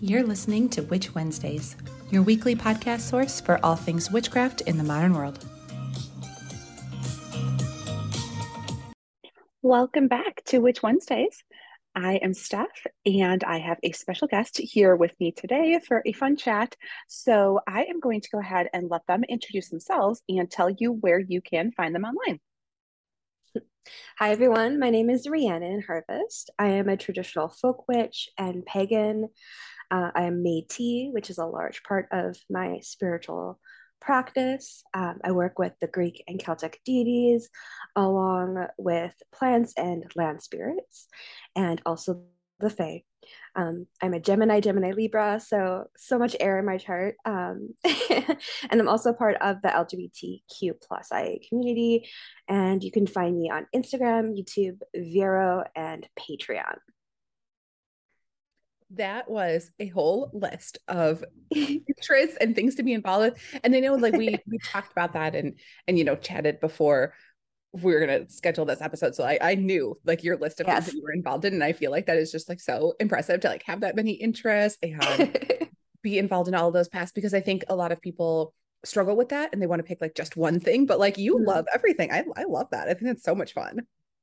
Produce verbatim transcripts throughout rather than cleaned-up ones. You're listening to Witch Wednesdays, your weekly podcast source for all things witchcraft in the modern world. Welcome back to Witch Wednesdays. I am Steph, and I have a special guest here with me today for a fun chat. So I am going to go ahead and let them introduce themselves and tell you where you can find them online. Hi, everyone. My name is Rhiannon Harvest. I am a traditional folk witch and pagan. Uh, I am Métis, which is a large part of my spiritual practice. Um, I work with the Greek and Celtic deities, along with plants and land spirits, and also the Fae. Um, I'm a Gemini, Gemini Libra, so so much air in my chart. Um, and I'm also part of the L G B T Q plus I A community, and you can find me on Instagram, YouTube, Vero, and Patreon. That was a whole list of interests and things to be involved with. And I know, like, we we talked about that and and you know chatted before we were going to schedule this episode. So I I knew, like, your list of yes. things that you were involved in, and I feel like that is just, like, so impressive to, like, have that many interests and be involved in all of those paths, because I think a lot of people struggle with that and they want to pick, like, just one thing, but, like, you mm-hmm. love everything. I I love that. I think it's so much fun.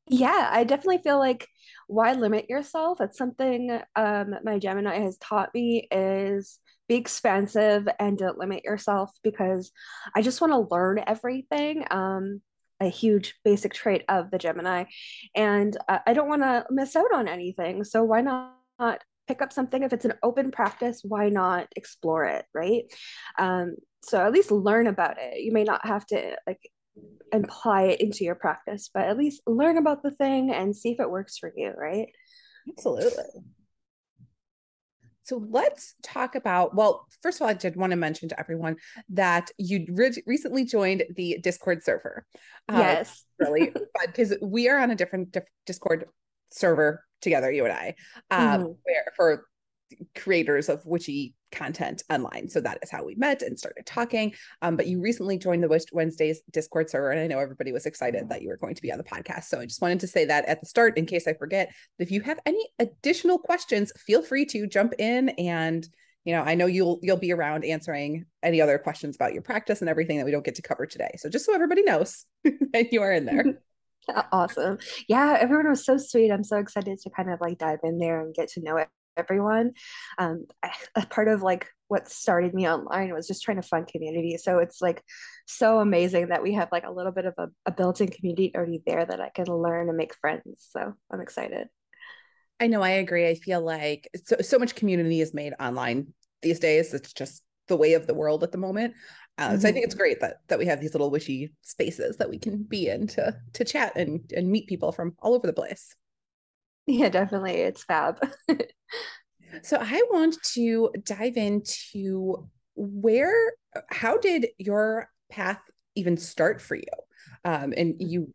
Yeah, I definitely feel like, why limit yourself? That's something um, my Gemini has taught me, is be expansive and don't limit yourself, because I just want to learn everything. Um, a huge basic trait of the Gemini, and uh, I don't want to miss out on anything. So why not pick up something? If it's an open practice, why not explore it, right? Um, so at least learn about it. You may not have to, like, apply it into your practice, but at least learn about the thing and see if it works for you, right? Absolutely. So let's talk about, well, first of all, I did want to mention to everyone that you re- recently joined the Discord server. Um, yes. Really fun, because we are on a different diff- Discord server together, you and I, um, mm-hmm. where for creators of witchy content online. So that is how we met and started talking. Um, but you recently joined the Witch Wednesdays Discord server, and I know everybody was excited that you were going to be on the podcast. So I just wanted to say that at the start, in case I forget. If you have any additional questions, feel free to jump in, and, you know, I know you'll you'll be around answering any other questions about your practice and everything that we don't get to cover today. So just so everybody knows that you are in there. Awesome. Yeah, everyone was so sweet. I'm so excited to kind of, like, dive in there and get to know it. everyone. Um, I, a part of, like, what started me online was just trying to find community. So it's, like, so amazing that we have, like, a little bit of a, a built-in community already there that I can learn and make friends. So I'm excited. I know. I agree. I feel like so, so much community is made online these days. It's just the way of the world at the moment. Uh, mm-hmm. So I think it's great that that we have these little wishy spaces that we can be in to, to chat and, and meet people from all over the place. Yeah, definitely. It's fab. So I want to dive into where, how did your path even start for you? Um, and you,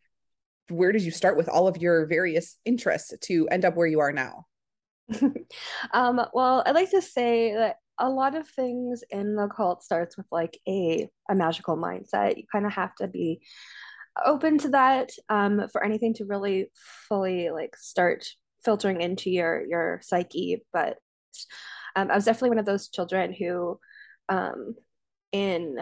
where did you start with all of your various interests to end up where you are now? um, well, I'd like to say that a lot of things in the cult starts with, like, a, a magical mindset. You kind of have to be open to that um, for anything to really fully, like, start filtering into your your psyche. But um, I was definitely one of those children who um, in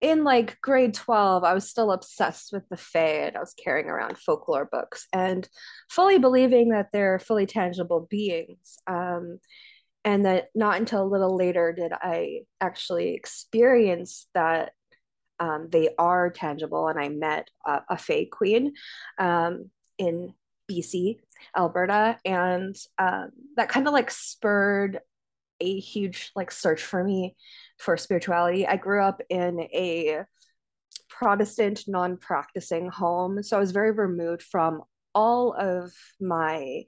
in like grade twelve, I was still obsessed with the Fae, and I was carrying around folklore books and fully believing that they're fully tangible beings. Um, and that not until a little later did I actually experience that Um, they are tangible, and I met a, a Fae queen um, in B C, Alberta, and um, that kind of, like, spurred a huge, like, search for me for spirituality. I grew up in a Protestant, non-practicing home, so I was very removed from all of my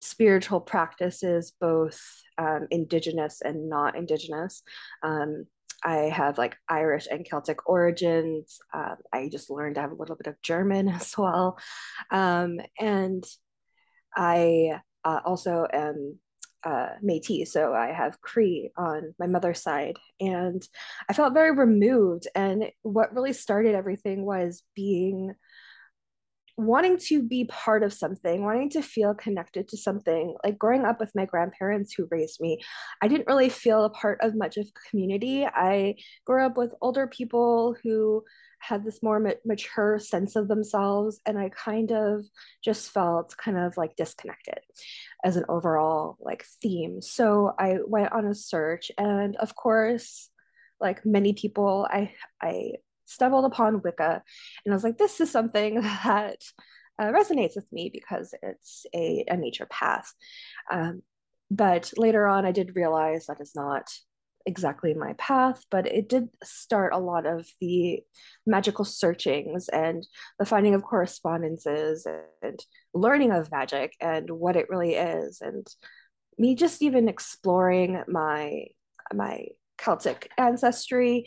spiritual practices, both um, Indigenous and not Indigenous. Um, I have, like, Irish and Celtic origins. Um, I just learned I have a little bit of German as well. Um, and I uh, also am uh, Métis, so I have Cree on my mother's side. And I felt very removed. And what really started everything was being wanting to be part of something, wanting to feel connected to something. Like growing up with my grandparents who raised me, I didn't really feel a part of much of community. I grew up with older people who had this more ma- mature sense of themselves, and I kind of just felt kind of like disconnected as an overall like theme. So I went on a search, and of course, like many people, I I stumbled upon Wicca, and I was like, this is something that uh, resonates with me because it's a, a nature path. Um, but later on, I did realize that it's not exactly my path, but it did start a lot of the magical searchings and the finding of correspondences and learning of magic and what it really is, and me just even exploring my my Celtic ancestry.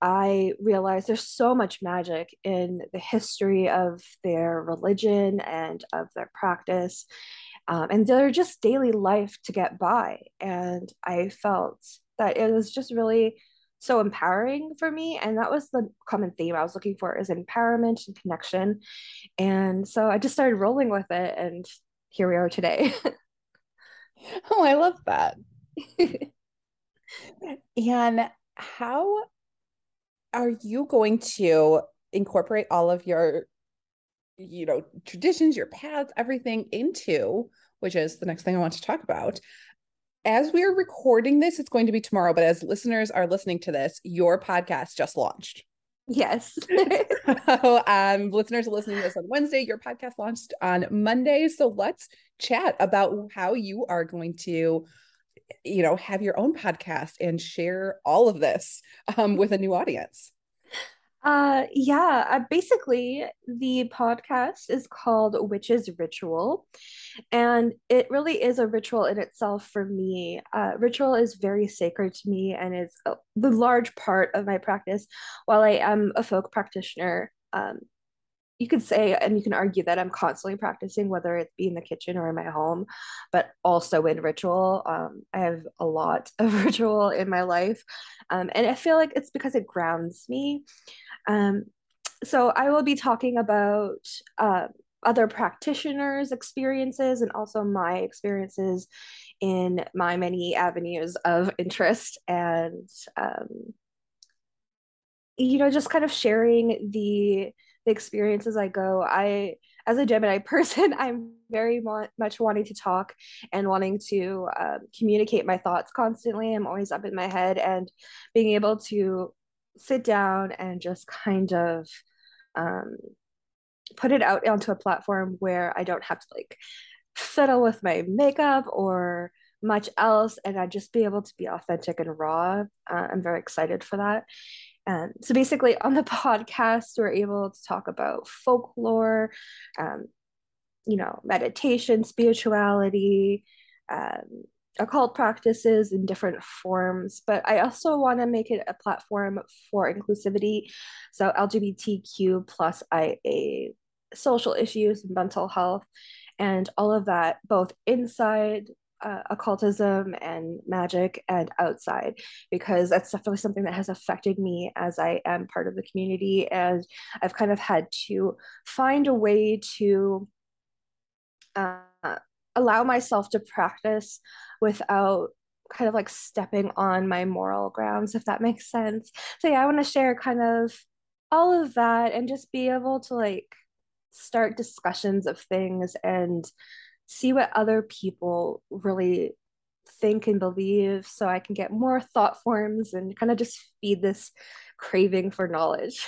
I realized there's so much magic in the history of their religion and of their practice, um, and their just daily life to get by. And I felt that it was just really so empowering for me. And that was the common theme I was looking for, is empowerment and connection. And so I just started rolling with it, and here we are today. Oh, I love that. And how are you going to incorporate all of your, you know, traditions, your paths, everything into, which is the next thing I want to talk about? As we are recording this, it's going to be tomorrow, but as listeners are listening to this, your podcast just launched. Yes. So, um, listeners are listening to this on Wednesday. Your podcast launched on Monday. So let's chat about how you are going to, you know, have your own podcast and share all of this um, with a new audience. Uh, yeah, uh, basically the podcast is called Witches Ritual, and it really is a ritual in itself for me. Uh, ritual is very sacred to me, and is a, the large part of my practice. While I am a folk practitioner, um, you could say, and you can argue that I'm constantly practicing, whether it be in the kitchen or in my home, but also in ritual. Um, I have a lot of ritual in my life. Um, and I feel like it's because it grounds me. Um, so I will be talking about uh, other practitioners' experiences, and also my experiences in my many avenues of interest, and, um, you know, just kind of sharing the The experiences I go. I, as a Gemini person, I'm very mo- much wanting to talk and wanting to um, communicate my thoughts constantly. I'm always up in my head, and being able to sit down and just kind of um, put it out onto a platform where I don't have to like fiddle with my makeup or much else, and I'd just be able to be authentic and raw. Uh, I'm very excited for that. Um, so basically on the podcast, we're able to talk about folklore, um, you know, meditation, spirituality, um, occult practices in different forms. But I also want to make it a platform for inclusivity. So L G B T Q plus I A, social issues, mental health, and all of that, both inside Uh, occultism and magic and outside, because that's definitely something that has affected me as I am part of the community, and I've kind of had to find a way to uh, allow myself to practice without kind of like stepping on my moral grounds, if that makes sense. So yeah, I want to share kind of all of that, and just be able to like start discussions of things and see what other people really think and believe, so I can get more thought forms and kind of just feed this craving for knowledge.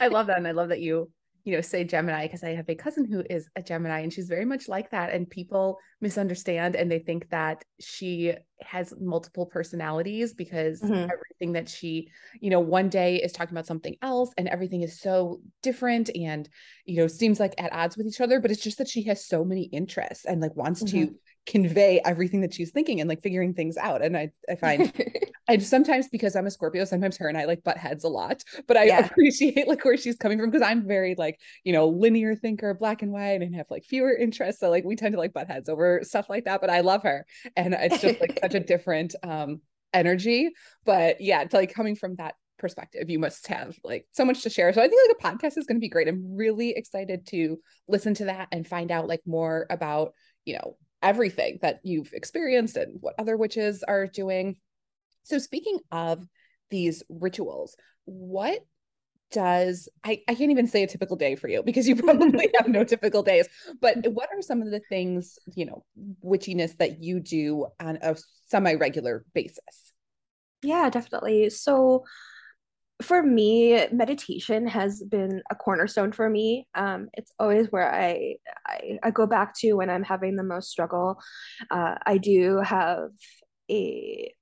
I love that. And I love that you, you know, say Gemini, because I have a cousin who is a Gemini, and she's very much like that. And people misunderstand, and they think that she has multiple personalities, because mm-hmm. everything that she, you know, one day is talking about something else, and everything is so different, and, you know, seems like at odds with each other. But it's just that she has so many interests, and like wants mm-hmm. to convey everything that she's thinking, and like figuring things out. And I, I find I sometimes, because I'm a Scorpio, sometimes her and I like butt heads a lot, but I yeah. appreciate like where she's coming from, because I'm very like, you know, linear thinker, black and white, and have like fewer interests. So like we tend to like butt heads over stuff like that, but I love her. And it's just like such a different um, energy, but yeah, it's like coming from that perspective. You must have like so much to share. So I think like a podcast is going to be great. I'm really excited to listen to that and find out like more about, you know, everything that you've experienced and what other witches are doing. So speaking of these rituals, what does, I, I can't even say a typical day for you because you probably have no typical days, but what are some of the things, you know, witchiness that you do on a semi-regular basis? Yeah, definitely. So for me, meditation has been a cornerstone for me. Um, it's always where I, I I go back to when I'm having the most struggle. Uh, I do have a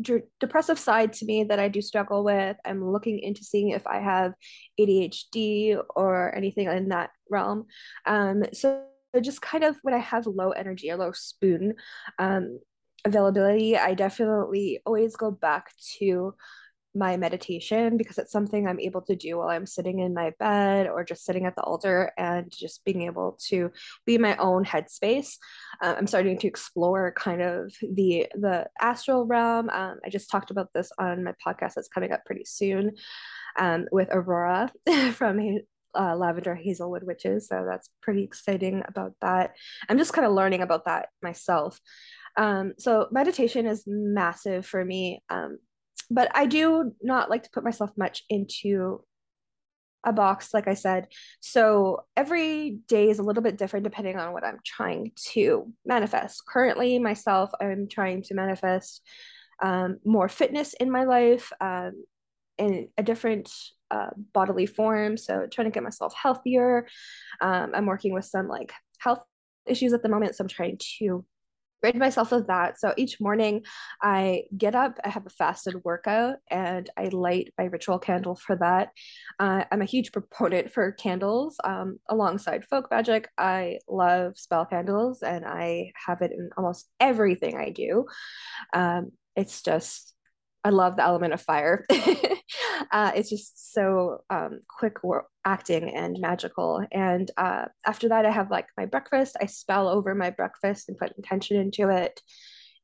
d- depressive side to me that I do struggle with. I'm looking into seeing if I have A D H D or anything in that realm. Um, so just kind of when I have low energy or low spoon um, availability, I definitely always go back to my meditation because it's something I'm able to do while I'm sitting in my bed or just sitting at the altar and just being able to be my own headspace. Uh, I'm starting to explore kind of the the astral realm. Um, I just talked about this on my podcast that's coming up pretty soon um, with Aurora from uh, Lavender Hazelwood Witches. So that's pretty exciting about that. I'm just kind of learning about that myself. Um, so meditation is massive for me. Um, But I do not like to put myself much into a box, like I said. So every day is a little bit different depending on what I'm trying to manifest. Currently, myself, I'm trying to manifest um, more fitness in my life um, in a different uh, bodily form. So trying to get myself healthier. Um, I'm working with some like health issues at the moment. So I'm trying to rid myself of that. So each morning I get up, I have a fasted workout, and I light my ritual candle for that. Uh, I'm a huge proponent for candles. Um, alongside folk magic, I love spell candles, and I have it in almost everything I do. Um, it's just, I love the element of fire. uh, it's just so um, quick acting and magical. And uh, after that, I have like my breakfast. I spell over my breakfast and put intention into it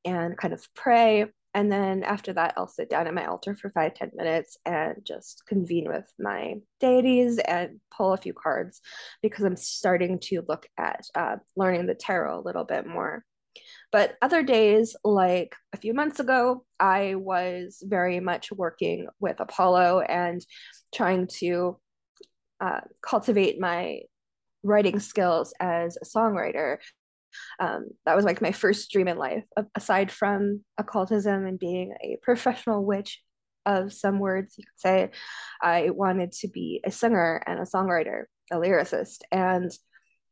and kind of pray. And then after that, I'll sit down at my altar for five, ten minutes and just convene with my deities and pull a few cards because I'm starting to look at uh, learning the tarot a little bit more. But other days, like a few months ago, I was very much working with Apollo and trying to uh, cultivate my writing skills as a songwriter. Um, that was like my first dream in life, aside from occultism and being a professional witch of some words, you could say. I wanted to be a singer and a songwriter, a lyricist. And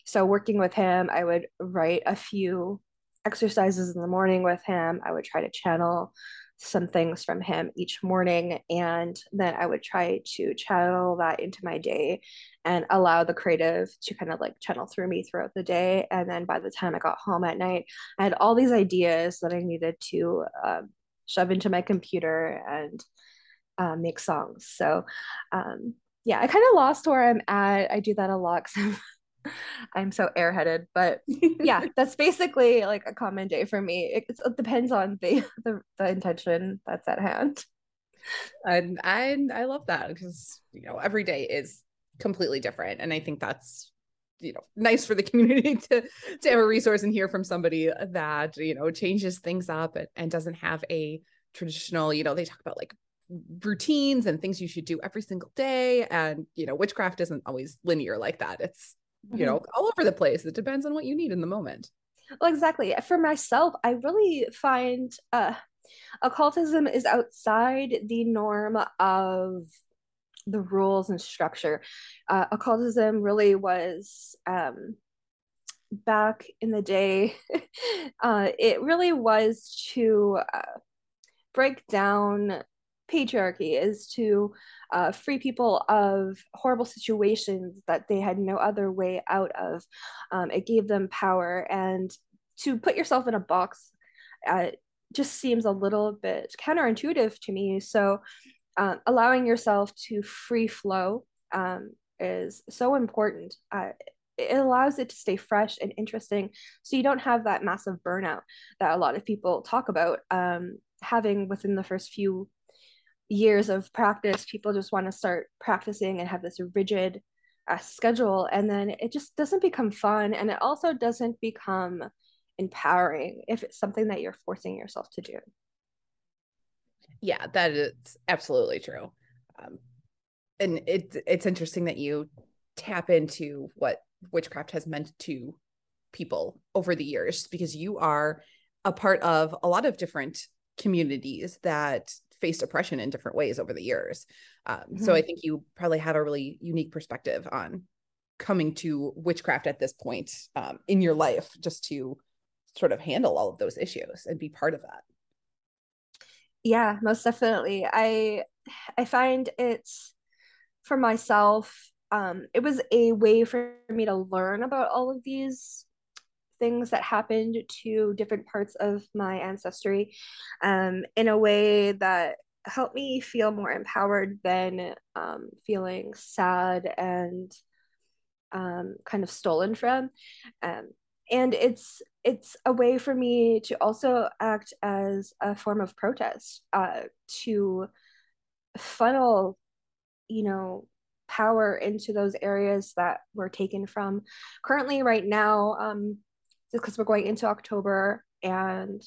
so working with him, I would write a few exercises in the morning with him. I would try to channel some things from him each morning, and then I would try to channel that into my day and allow the creative to kind of like channel through me throughout the day. And then by the time I got home at night, I had all these ideas that I needed to um, shove into my computer and uh, make songs. So um, yeah, I kind of lost where I'm at. I do that a lot because I'm I'm so airheaded, but yeah, that's basically like a common day for me. It, it depends on the, the the intention that's at hand. And I I love that because, you know, every day is completely different, and I think that's, you know, nice for the community to to have a resource and hear from somebody that, you know, changes things up and, and doesn't have a traditional, you know, they talk about like routines and things you should do every single day, and, you know, witchcraft isn't always linear like that. It's, you know, all over the place. It depends on what you need in the moment. Well, exactly. For myself, I really find uh, occultism is outside the norm of the rules and structure. Uh, occultism really was, um, back in the day, uh, it really was to uh, break down patriarchy, is to uh, free people of horrible situations that they had no other way out of. Um, it gave them power, and to put yourself in a box uh, just seems a little bit counterintuitive to me. So uh, allowing yourself to free flow um, is so important. Uh, it allows it to stay fresh and interesting, so you don't have that massive burnout that a lot of people talk about um, having within the first few years of practice, people just want to start practicing and have this rigid uh, schedule, and then it just doesn't become fun, and it also doesn't become empowering if it's something that you're forcing yourself to do. Yeah, that is absolutely true. Um, and it, it's interesting that you tap into what witchcraft has meant to people over the years, because you are a part of a lot of different communities that faced oppression in different ways over the years. Um, mm-hmm. So I think you probably had a really unique perspective on coming to witchcraft at this point um, in your life, just to sort of handle all of those issues and be part of that. Yeah, most definitely. I I find it's, for myself, um, it was a way for me to learn about all of these things that happened to different parts of my ancestry um, in a way that helped me feel more empowered than um, feeling sad and um, kind of stolen from. Um, and it's it's a way for me to also act as a form of protest, uh, to funnel, you know, power into those areas that were taken from. Currently, right now, um, because we're going into October and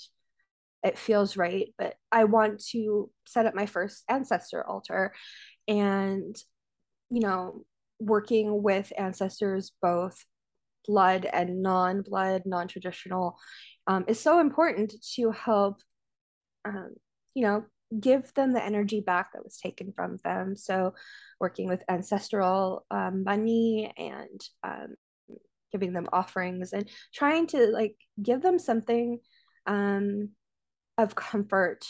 it feels right, but I want to set up my first ancestor altar, and, you know, working with ancestors, both blood and non-blood, non-traditional, um, is so important to help, um, you know, give them the energy back that was taken from them. So working with ancestral um, money and um, giving them offerings and trying to like give them something um, of comfort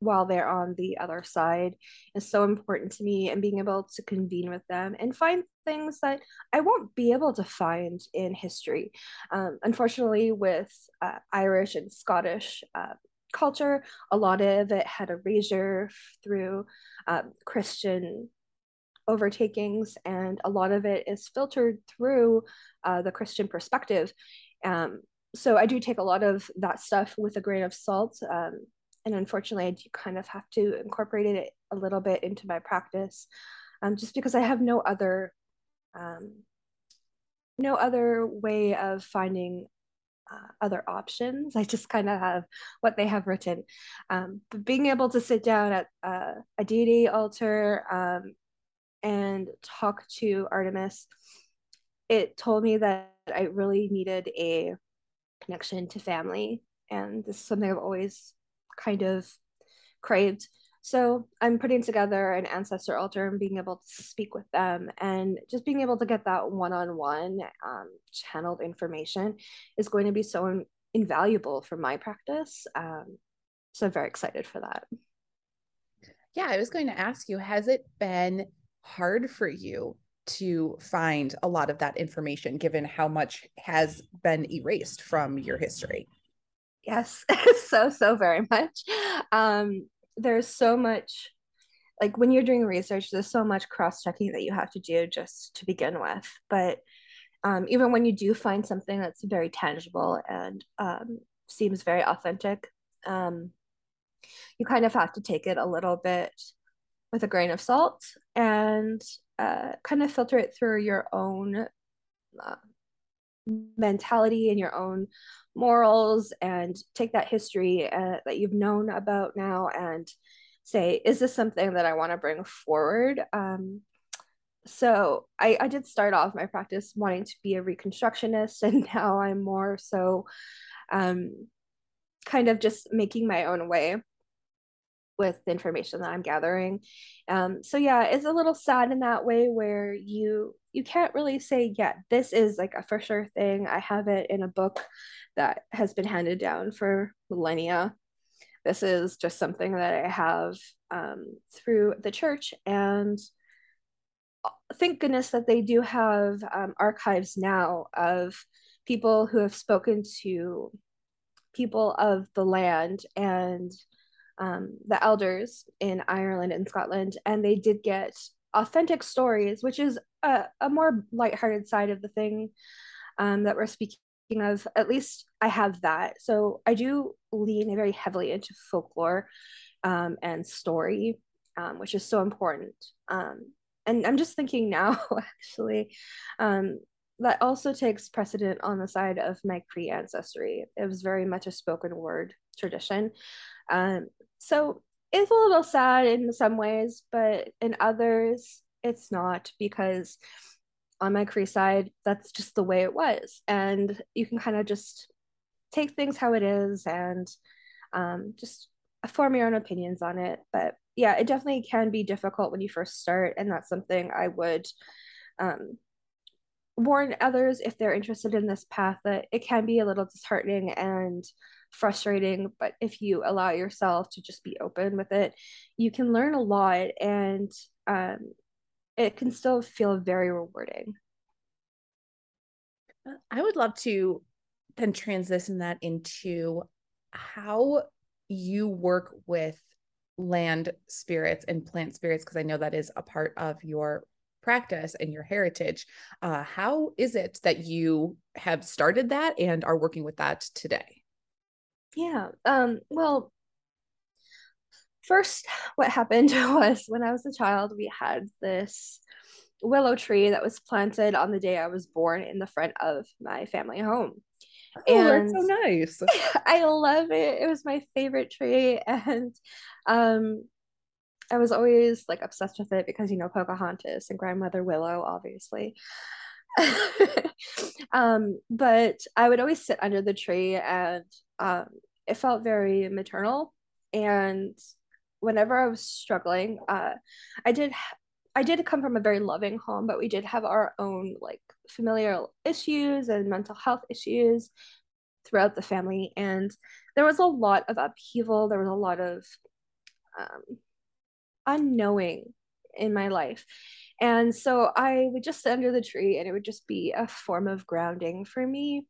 while they're on the other side is so important to me, and being able to convene with them and find things that I won't be able to find in history. Um, unfortunately, with uh, Irish and Scottish uh, culture, a lot of it had erasure through um, Christian overtakings, and a lot of it is filtered through uh, the Christian perspective. Um, so I do take a lot of that stuff with a grain of salt, um, and unfortunately I do kind of have to incorporate it a little bit into my practice, um, just because I have no other um, no other way of finding Uh, other options. I just kind of have what they have written. Um, but being able to sit down at uh, a deity altar um, and talk to Artemis, it told me that I really needed a connection to family, and this is something I've always kind of craved. So I'm putting together an ancestor altar and being able to speak with them, and just being able to get that one-on-one um, channeled information is going to be so in- invaluable for my practice. Um, so I'm very excited for that. Yeah, I was going to ask you, has it been hard for you to find a lot of that information given how much has been erased from your history? Yes, so, so very much. Um, there's so much, like when you're doing research, there's so much cross-checking that you have to do just to begin with. But um, even when you do find something that's very tangible and um, seems very authentic, um, you kind of have to take it a little bit with a grain of salt and uh, kind of filter it through your own uh, mentality and your own morals, and take that history uh, that you've known about now and say, is this something that I want to bring forward? Um, so I, I did start off my practice wanting to be a Reconstructionist, and now I'm more so um, kind of just making my own way with the information that I'm gathering. Um, so yeah, it's a little sad in that way where you you can't really say, yeah, this is like a for sure thing. I have it in a book that has been handed down for millennia. This is just something that I have um, through the church, and thank goodness that they do have um, archives now of people who have spoken to people of the land and Um, the elders in Ireland and Scotland, and they did get authentic stories, which is a, a more lighthearted side of the thing um, that we're speaking of. At least I have that. So I do lean very heavily into folklore um, and story um, which is so important. Um, and I'm just thinking now, actually, um, that also takes precedent on the side of my Cree ancestry. It was very much a spoken word tradition. Um, so it's a little sad in some ways, but in others, it's not, because on my Cree side, that's just the way it was. And you can kind of just take things how it is and um, just form your own opinions on it. But yeah, it definitely can be difficult when you first start. And that's something I would um, warn others, if they're interested in this path, that it can be a little disheartening and frustrating. But if you allow yourself to just be open with it, you can learn a lot, and um, it can still feel very rewarding. I would love to then transition that into how you work with land spirits and plant spirits, because I know that is a part of your practice and your heritage. Uh, how is it that you have started that and are working with that today? Yeah, um, well, first, what happened was, when I was a child, we had this willow tree that was planted on the day I was born in the front of my family home. Oh, and that's so nice. I love it. It was my favorite tree. And um, I was always like obsessed with it because, you know, Pocahontas and Grandmother Willow, obviously. um, but I would always sit under the tree, and um, it felt very maternal. And whenever I was struggling, uh, I did I did come from a very loving home, but we did have our own like familial issues and mental health issues throughout the family. And there was a lot of upheaval. There was a lot of um, unknowing in my life. And so I would just sit under the tree, and it would just be a form of grounding for me.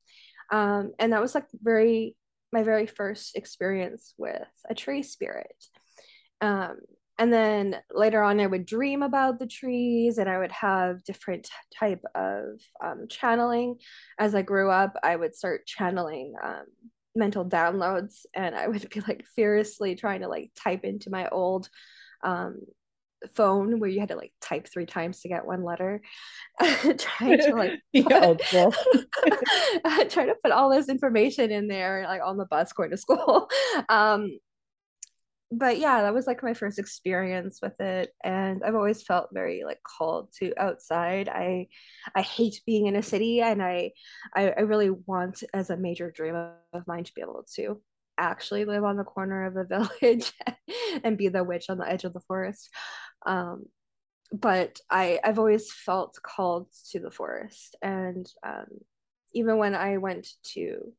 Um, and that was like very my very first experience with a tree spirit. Um, and then later on, I would dream about the trees, and I would have different type of um, channeling. As I grew up, I would start channeling um, mental downloads, and I would be like furiously trying to like type into my old um, phone, where you had to like type three times to get one letter. trying to like put, trying to put all this information in there, like on the bus going to school. Um, but yeah, that was like my first experience with it, and I've always felt very like called to outside. I I hate being in a city, and I I, I really want, as a major dream of mine, to be able to actually live on the corner of a village and be the witch on the edge of the forest. Um, but I, I've always felt called to the forest. And um, even when I went to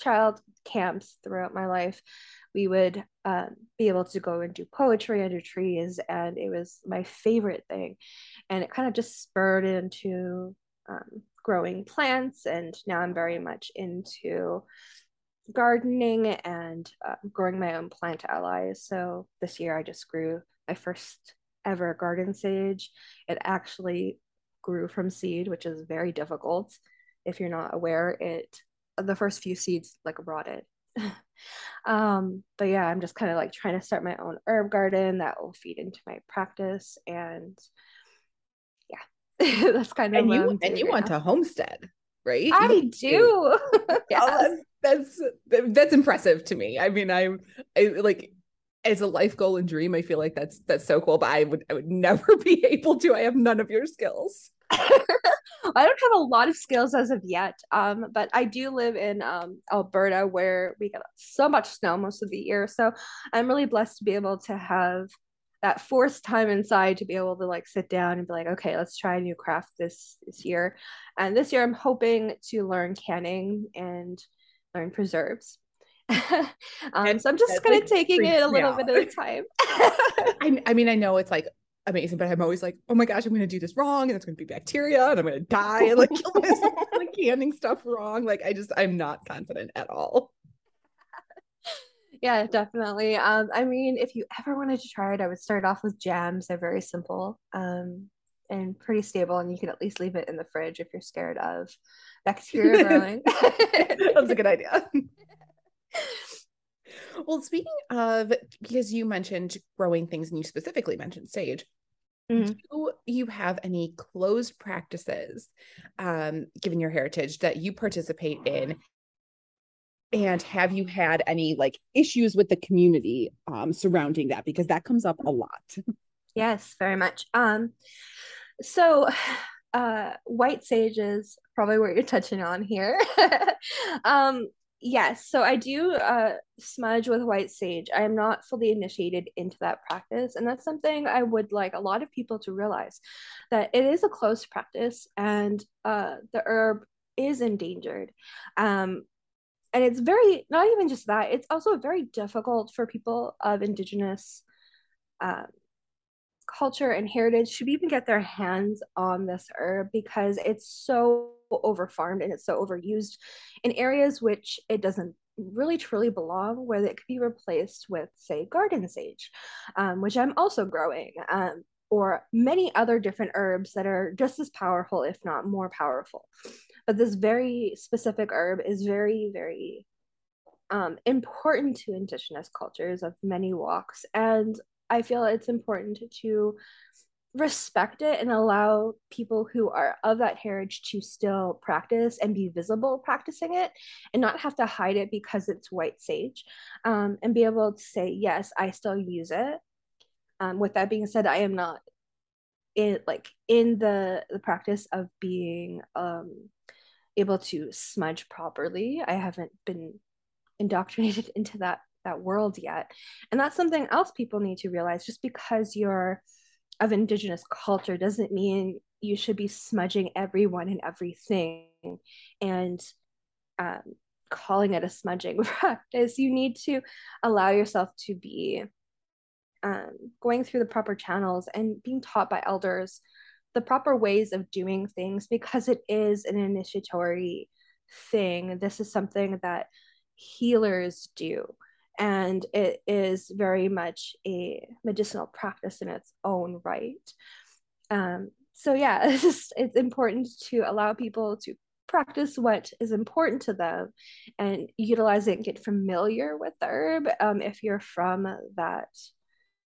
child camps throughout my life, we would um, be able to go and do poetry under trees. And it was my favorite thing. And it kind of just spurred into um, growing plants. And now I'm very much into gardening and uh, growing my own plant allies. So this year I just grew my first ever garden sage. It actually grew from seed, which is very difficult. If you're not aware, it the first few seeds like rotted. um but yeah, I'm just kind of like trying to start my own herb garden that will feed into my practice. And yeah, that's kind of and what you, and you right want now. To homestead, right? I you do, do. Yes. That's, that's impressive to me. I mean, I'm I, like, as a life goal and dream, I feel like that's, that's so cool, but I would, I would never be able to. I have none of your skills. I don't have a lot of skills as of yet. Um, but I do live in um, Alberta, where we get so much snow most of the year. So I'm really blessed to be able to have that forced time inside, to be able to like sit down and be like, okay, let's try a new craft this, this year. And this year I'm hoping to learn canning and learn preserves. um, so I'm just kind of taking it a little bit at a time. I, I mean, I know it's like amazing, but I'm always like, oh my gosh, I'm going to do this wrong, and it's going to be bacteria, and I'm going to die, and like kill myself like canning stuff wrong. Like I just, I'm not confident at all. Yeah, definitely. Um, I mean, if you ever wanted to try it, I would start off with jams. They're very simple. Um, and pretty stable, and you can at least leave it in the fridge if you're scared of bacteria growing. That's a good idea. Well, speaking of, because you mentioned growing things and you specifically mentioned sage, mm-hmm. do you have any closed practices, um, given your heritage, that you participate in? And have you had any like issues with the community um, surrounding that? Because that comes up a lot. Yes, very much. Um, so uh, white sage is probably what you're touching on here. um, yes, so I do uh, smudge with white sage. I am not fully initiated into that practice. And that's something I would like a lot of people to realize, that it is a close practice and uh, the herb is endangered. Um, And it's very, not even just that, it's also very difficult for people of Indigenous um, culture and heritage to even get their hands on this herb, because it's so overfarmed and it's so overused in areas which it doesn't really truly belong, where it could be replaced with, say, garden sage, um, which I'm also growing, um, or many other different herbs that are just as powerful, if not more powerful. But this very specific herb is very, very um, important to Indigenous cultures of many walks. And I feel it's important to respect it and allow people who are of that heritage to still practice and be visible practicing it and not have to hide it because it's white sage, um, and be able to say, yes, I still use it. Um, with that being said, I am not in, like, in the, the practice of being um, able to smudge properly. I haven't been indoctrinated into that that world yet. And that's something else people need to realize. Just because you're of Indigenous culture doesn't mean you should be smudging everyone and everything and um, calling it a smudging practice. You need to allow yourself to be Um, going through the proper channels and being taught by elders the proper ways of doing things, because it is an initiatory thing. This is something that healers do, and it is very much a medicinal practice in its own right. Um, so yeah, it's just, it's important to allow people to practice what is important to them and utilize it and get familiar with the herb um, if you're from that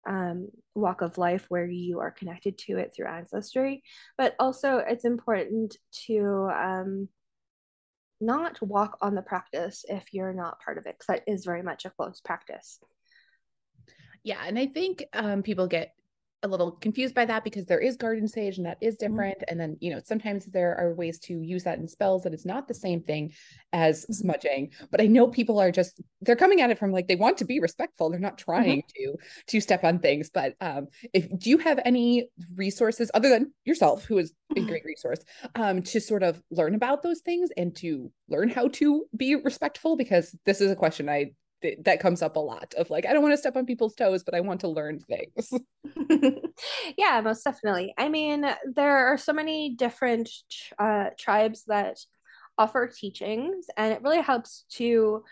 Um, walk of life where you are connected to it through ancestry. But also it's important to um, not walk on the practice if you're not part of it, because that is very much a close practice. Yeah, and I think um, people get a little confused by that, because there is garden sage and that is different. Mm-hmm. And then, you know, sometimes there are ways to use that in spells that it's not the same thing as mm-hmm. smudging. But I know people are just, they're coming at it from like, they want to be respectful. They're not trying mm-hmm. to, to step on things. But um, if, do you have any resources other than yourself, who is a great resource, um, to sort of learn about those things and to learn how to be respectful? Because this is a question I that comes up a lot of, like, I don't want to step on people's toes, but I want to learn things. Yeah, most definitely. I mean, there are so many different uh, tribes that offer teachings, and it really helps to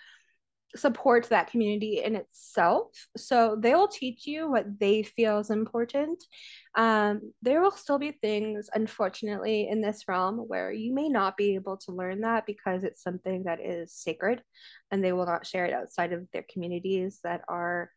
support that community in itself. So they will teach you what they feel is important. Um, there will still be things, unfortunately, in this realm where you may not be able to learn that, because it's something that is sacred and they will not share it outside of their communities that are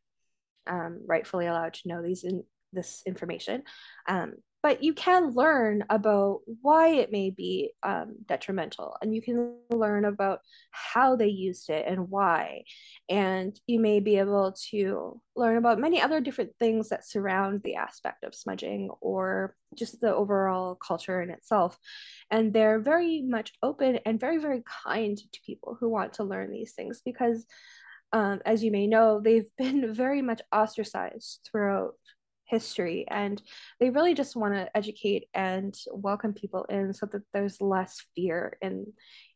um, rightfully allowed to know these in this information. Um, but you can learn about why it may be um, detrimental, and you can learn about how they used it and why. And you may be able to learn about many other different things that surround the aspect of smudging or just the overall culture in itself. And they're very much open and very, very kind to people who want to learn these things, because um, as you may know, they've been very much ostracized throughout history, and they really just want to educate and welcome people in so that there's less fear in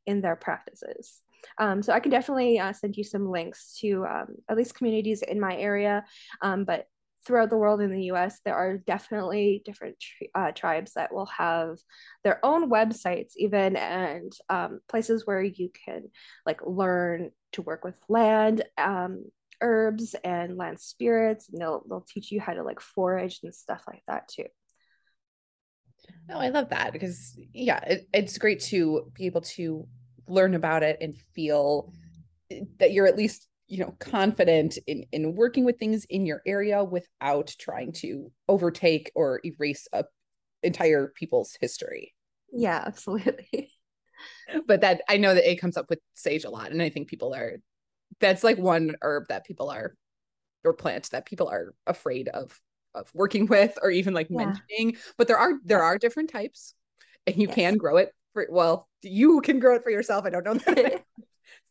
in their practices. Um, so I can definitely uh, send you some links to um, at least communities in my area, um, but throughout the world in the U S there are definitely different uh, tribes that will have their own websites even, and um, places where you can like learn to work with land, um, herbs and land spirits, and they'll, they'll teach you how to like forage and stuff like that too. Oh, I love that, because yeah, it, it's great to be able to learn about it and feel that you're at least you know, confident in, in working with things in your area without trying to overtake or erase a entire people's history. Yeah, absolutely. But that, I know that it comes up with sage a lot. And I think people are, that's like one herb that people are, or plant that people are afraid of, of working with, or even like yeah. mentioning, but there are, there are different types, and you yes. can grow it for, well, you can grow it for yourself. I don't know that. It's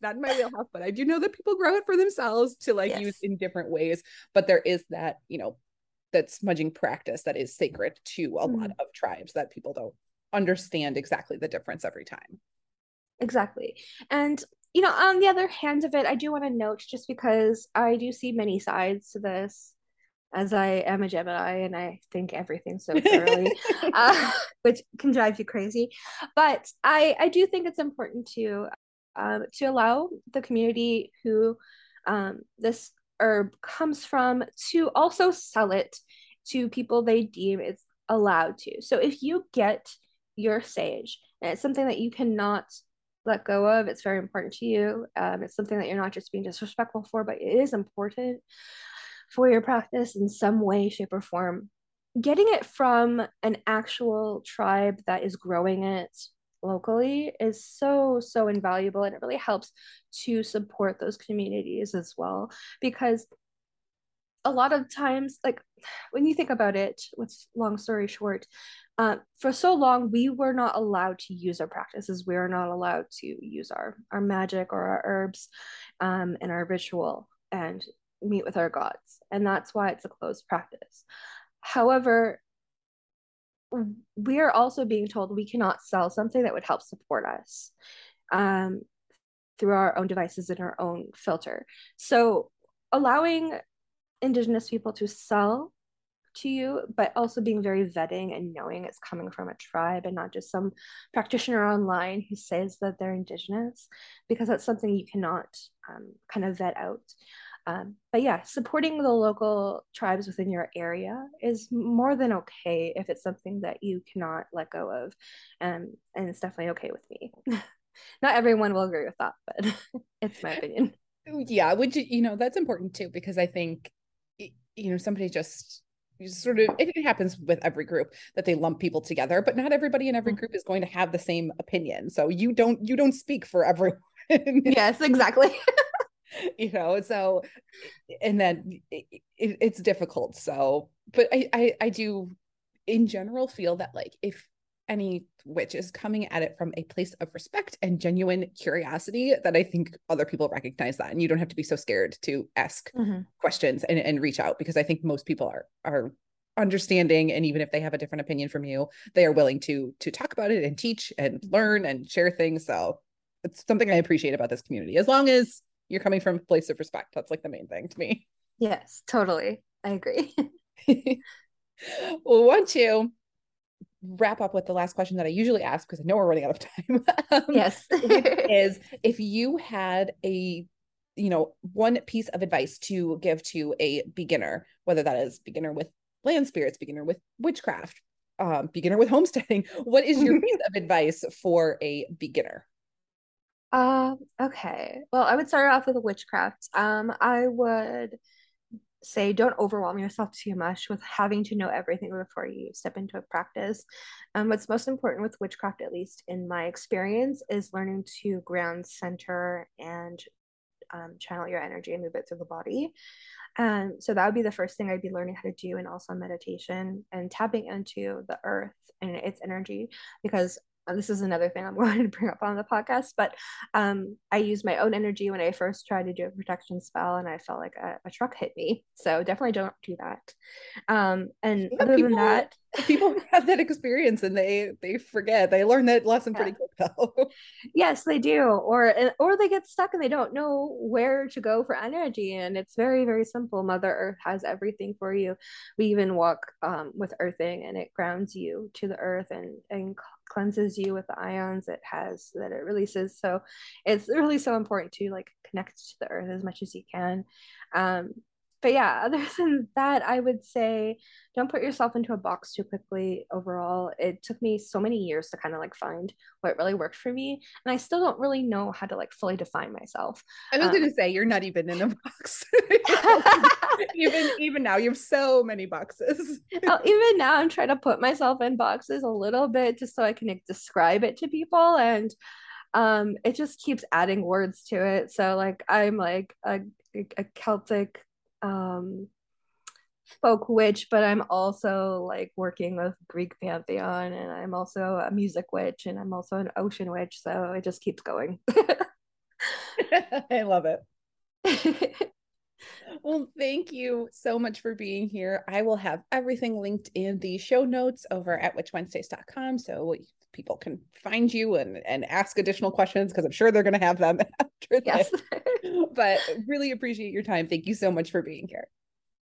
not in my wheelhouse, but I do know that people grow it for themselves to like yes. use in different ways. But there is that, you know, that smudging practice that is sacred to a mm. lot of tribes that people don't understand exactly the difference every time. Exactly. And you know, on the other hand of it, I do want to note, just because I do see many sides to this, as I am a Gemini and I think everything so thoroughly, uh, which can drive you crazy. But I, I do think it's important to um, to allow the community who um, this herb comes from to also sell it to people they deem it's allowed to. So if you get your sage and it's something that you cannot let go of, it's very important to you. Um, it's something that you're not just being disrespectful for, but it is important for your practice in some way, shape, or form. Getting it from an actual tribe that is growing it locally is so, so invaluable. And it really helps to support those communities as well, because a lot of times, like when you think about it, with long story short, uh, for so long, we were not allowed to use our practices. We are not allowed to use our, our magic or our herbs um, and our ritual and meet with our gods. And that's why it's a closed practice. However, we are also being told we cannot sell something that would help support us um, through our own devices and our own filter. So allowing Indigenous people to sell to you, but also being very vetting and knowing it's coming from a tribe and not just some practitioner online who says that they're Indigenous, because that's something you cannot um, kind of vet out. Um, but yeah, supporting the local tribes within your area is more than okay if it's something that you cannot let go of. Um, and it's definitely okay with me. Not everyone will agree with that, but it's my opinion. Yeah, which, you know, that's important too, because I think, you know, somebody just sort of, it happens with every group that they lump people together, but not everybody in every group is going to have the same opinion. So you don't, you don't speak for everyone. Yes, exactly. You know, so, and then it, it, it's difficult. So, but I, I, I do in general feel that like, if any witch is coming at it from a place of respect and genuine curiosity, that I think other people recognize that, and you don't have to be so scared to ask mm-hmm. questions and, and reach out, because I think most people are, are understanding. And even if they have a different opinion from you, they are willing to, to talk about it and teach and learn and share things. So it's something I appreciate about this community, as long as you're coming from a place of respect. That's like the main thing to me. Yes, totally. I agree. Well, want to wrap up with the last question that I usually ask, because I know we're running out of time. Um, yes. Is if you had a, you know, one piece of advice to give to a beginner, whether that is beginner with land spirits, beginner with witchcraft, um, beginner with homesteading, what is your piece of advice for a beginner? Um, okay. Well, I would start off with witchcraft. Um, I would say don't overwhelm yourself too much with having to know everything before you step into a practice. Um, what's most important with witchcraft, at least in my experience, is learning to ground, center, and um, channel your energy and move it through the body. Um, so that would be the first thing I'd be learning how to do, and also meditation and tapping into the earth and its energy, because this is another thing I'm going to bring up on the podcast, but um, I used my own energy when I first tried to do a protection spell, and I felt like a, a truck hit me. So definitely don't do that. Um, and yeah, other people, than that, people have that experience and they they forget. They learn that lesson yeah. pretty quick though. Yes, they do. Or or they get stuck and they don't know where to go for energy. And it's very, very simple. Mother Earth has everything for you. We even walk um, with earthing, and it grounds you to the earth and and. cleanses you with the ions it has that it releases. So it's really so important to like connect to the earth as much as you can. Um, but yeah, other than that, I would say don't put yourself into a box too quickly overall. It took me so many years to kind of like find what really worked for me. And I still don't really know how to like fully define myself. I was um, going to say, you're not even in a box. even, even now, you have so many boxes. I'll, even now, I'm trying to put myself in boxes a little bit just so I can like, describe it to people. And um, it just keeps adding words to it. So like, I'm like a, a Celtic um folk witch, but I'm also like working with Greek pantheon, and I'm also a music witch, and I'm also an ocean witch, so it just keeps going. I love it. Well, thank you so much for being here. I will have everything linked in the show notes over at witch wednesdays dot com, so people can find you and, and ask additional questions, because I'm sure they're going to have them after yes. this. But really appreciate your time. Thank you so much for being here.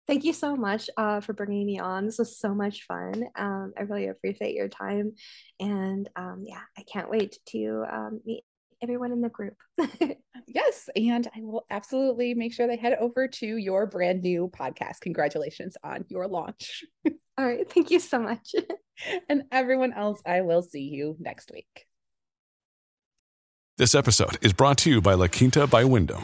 Thank you so much uh, for bringing me on. This was so much fun. Um, I really appreciate your time. And um, yeah, I can't wait to um, meet everyone in the group. Yes, and I will absolutely make sure they head over to your brand new podcast. Congratulations on your launch. All right, thank you so much. And everyone else, I will see you next week. This episode is brought to you by La Quinta by Wyndham.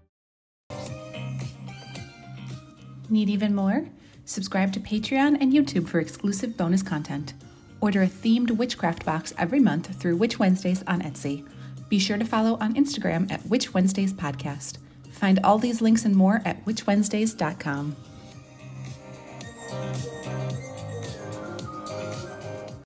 Need even more? Subscribe to Patreon and YouTube for exclusive bonus content. Order a themed witchcraft box every month through Witch Wednesdays on Etsy. Be sure to follow on Instagram at Witch Wednesdays Podcast. Find all these links and more at witch wednesdays dot com.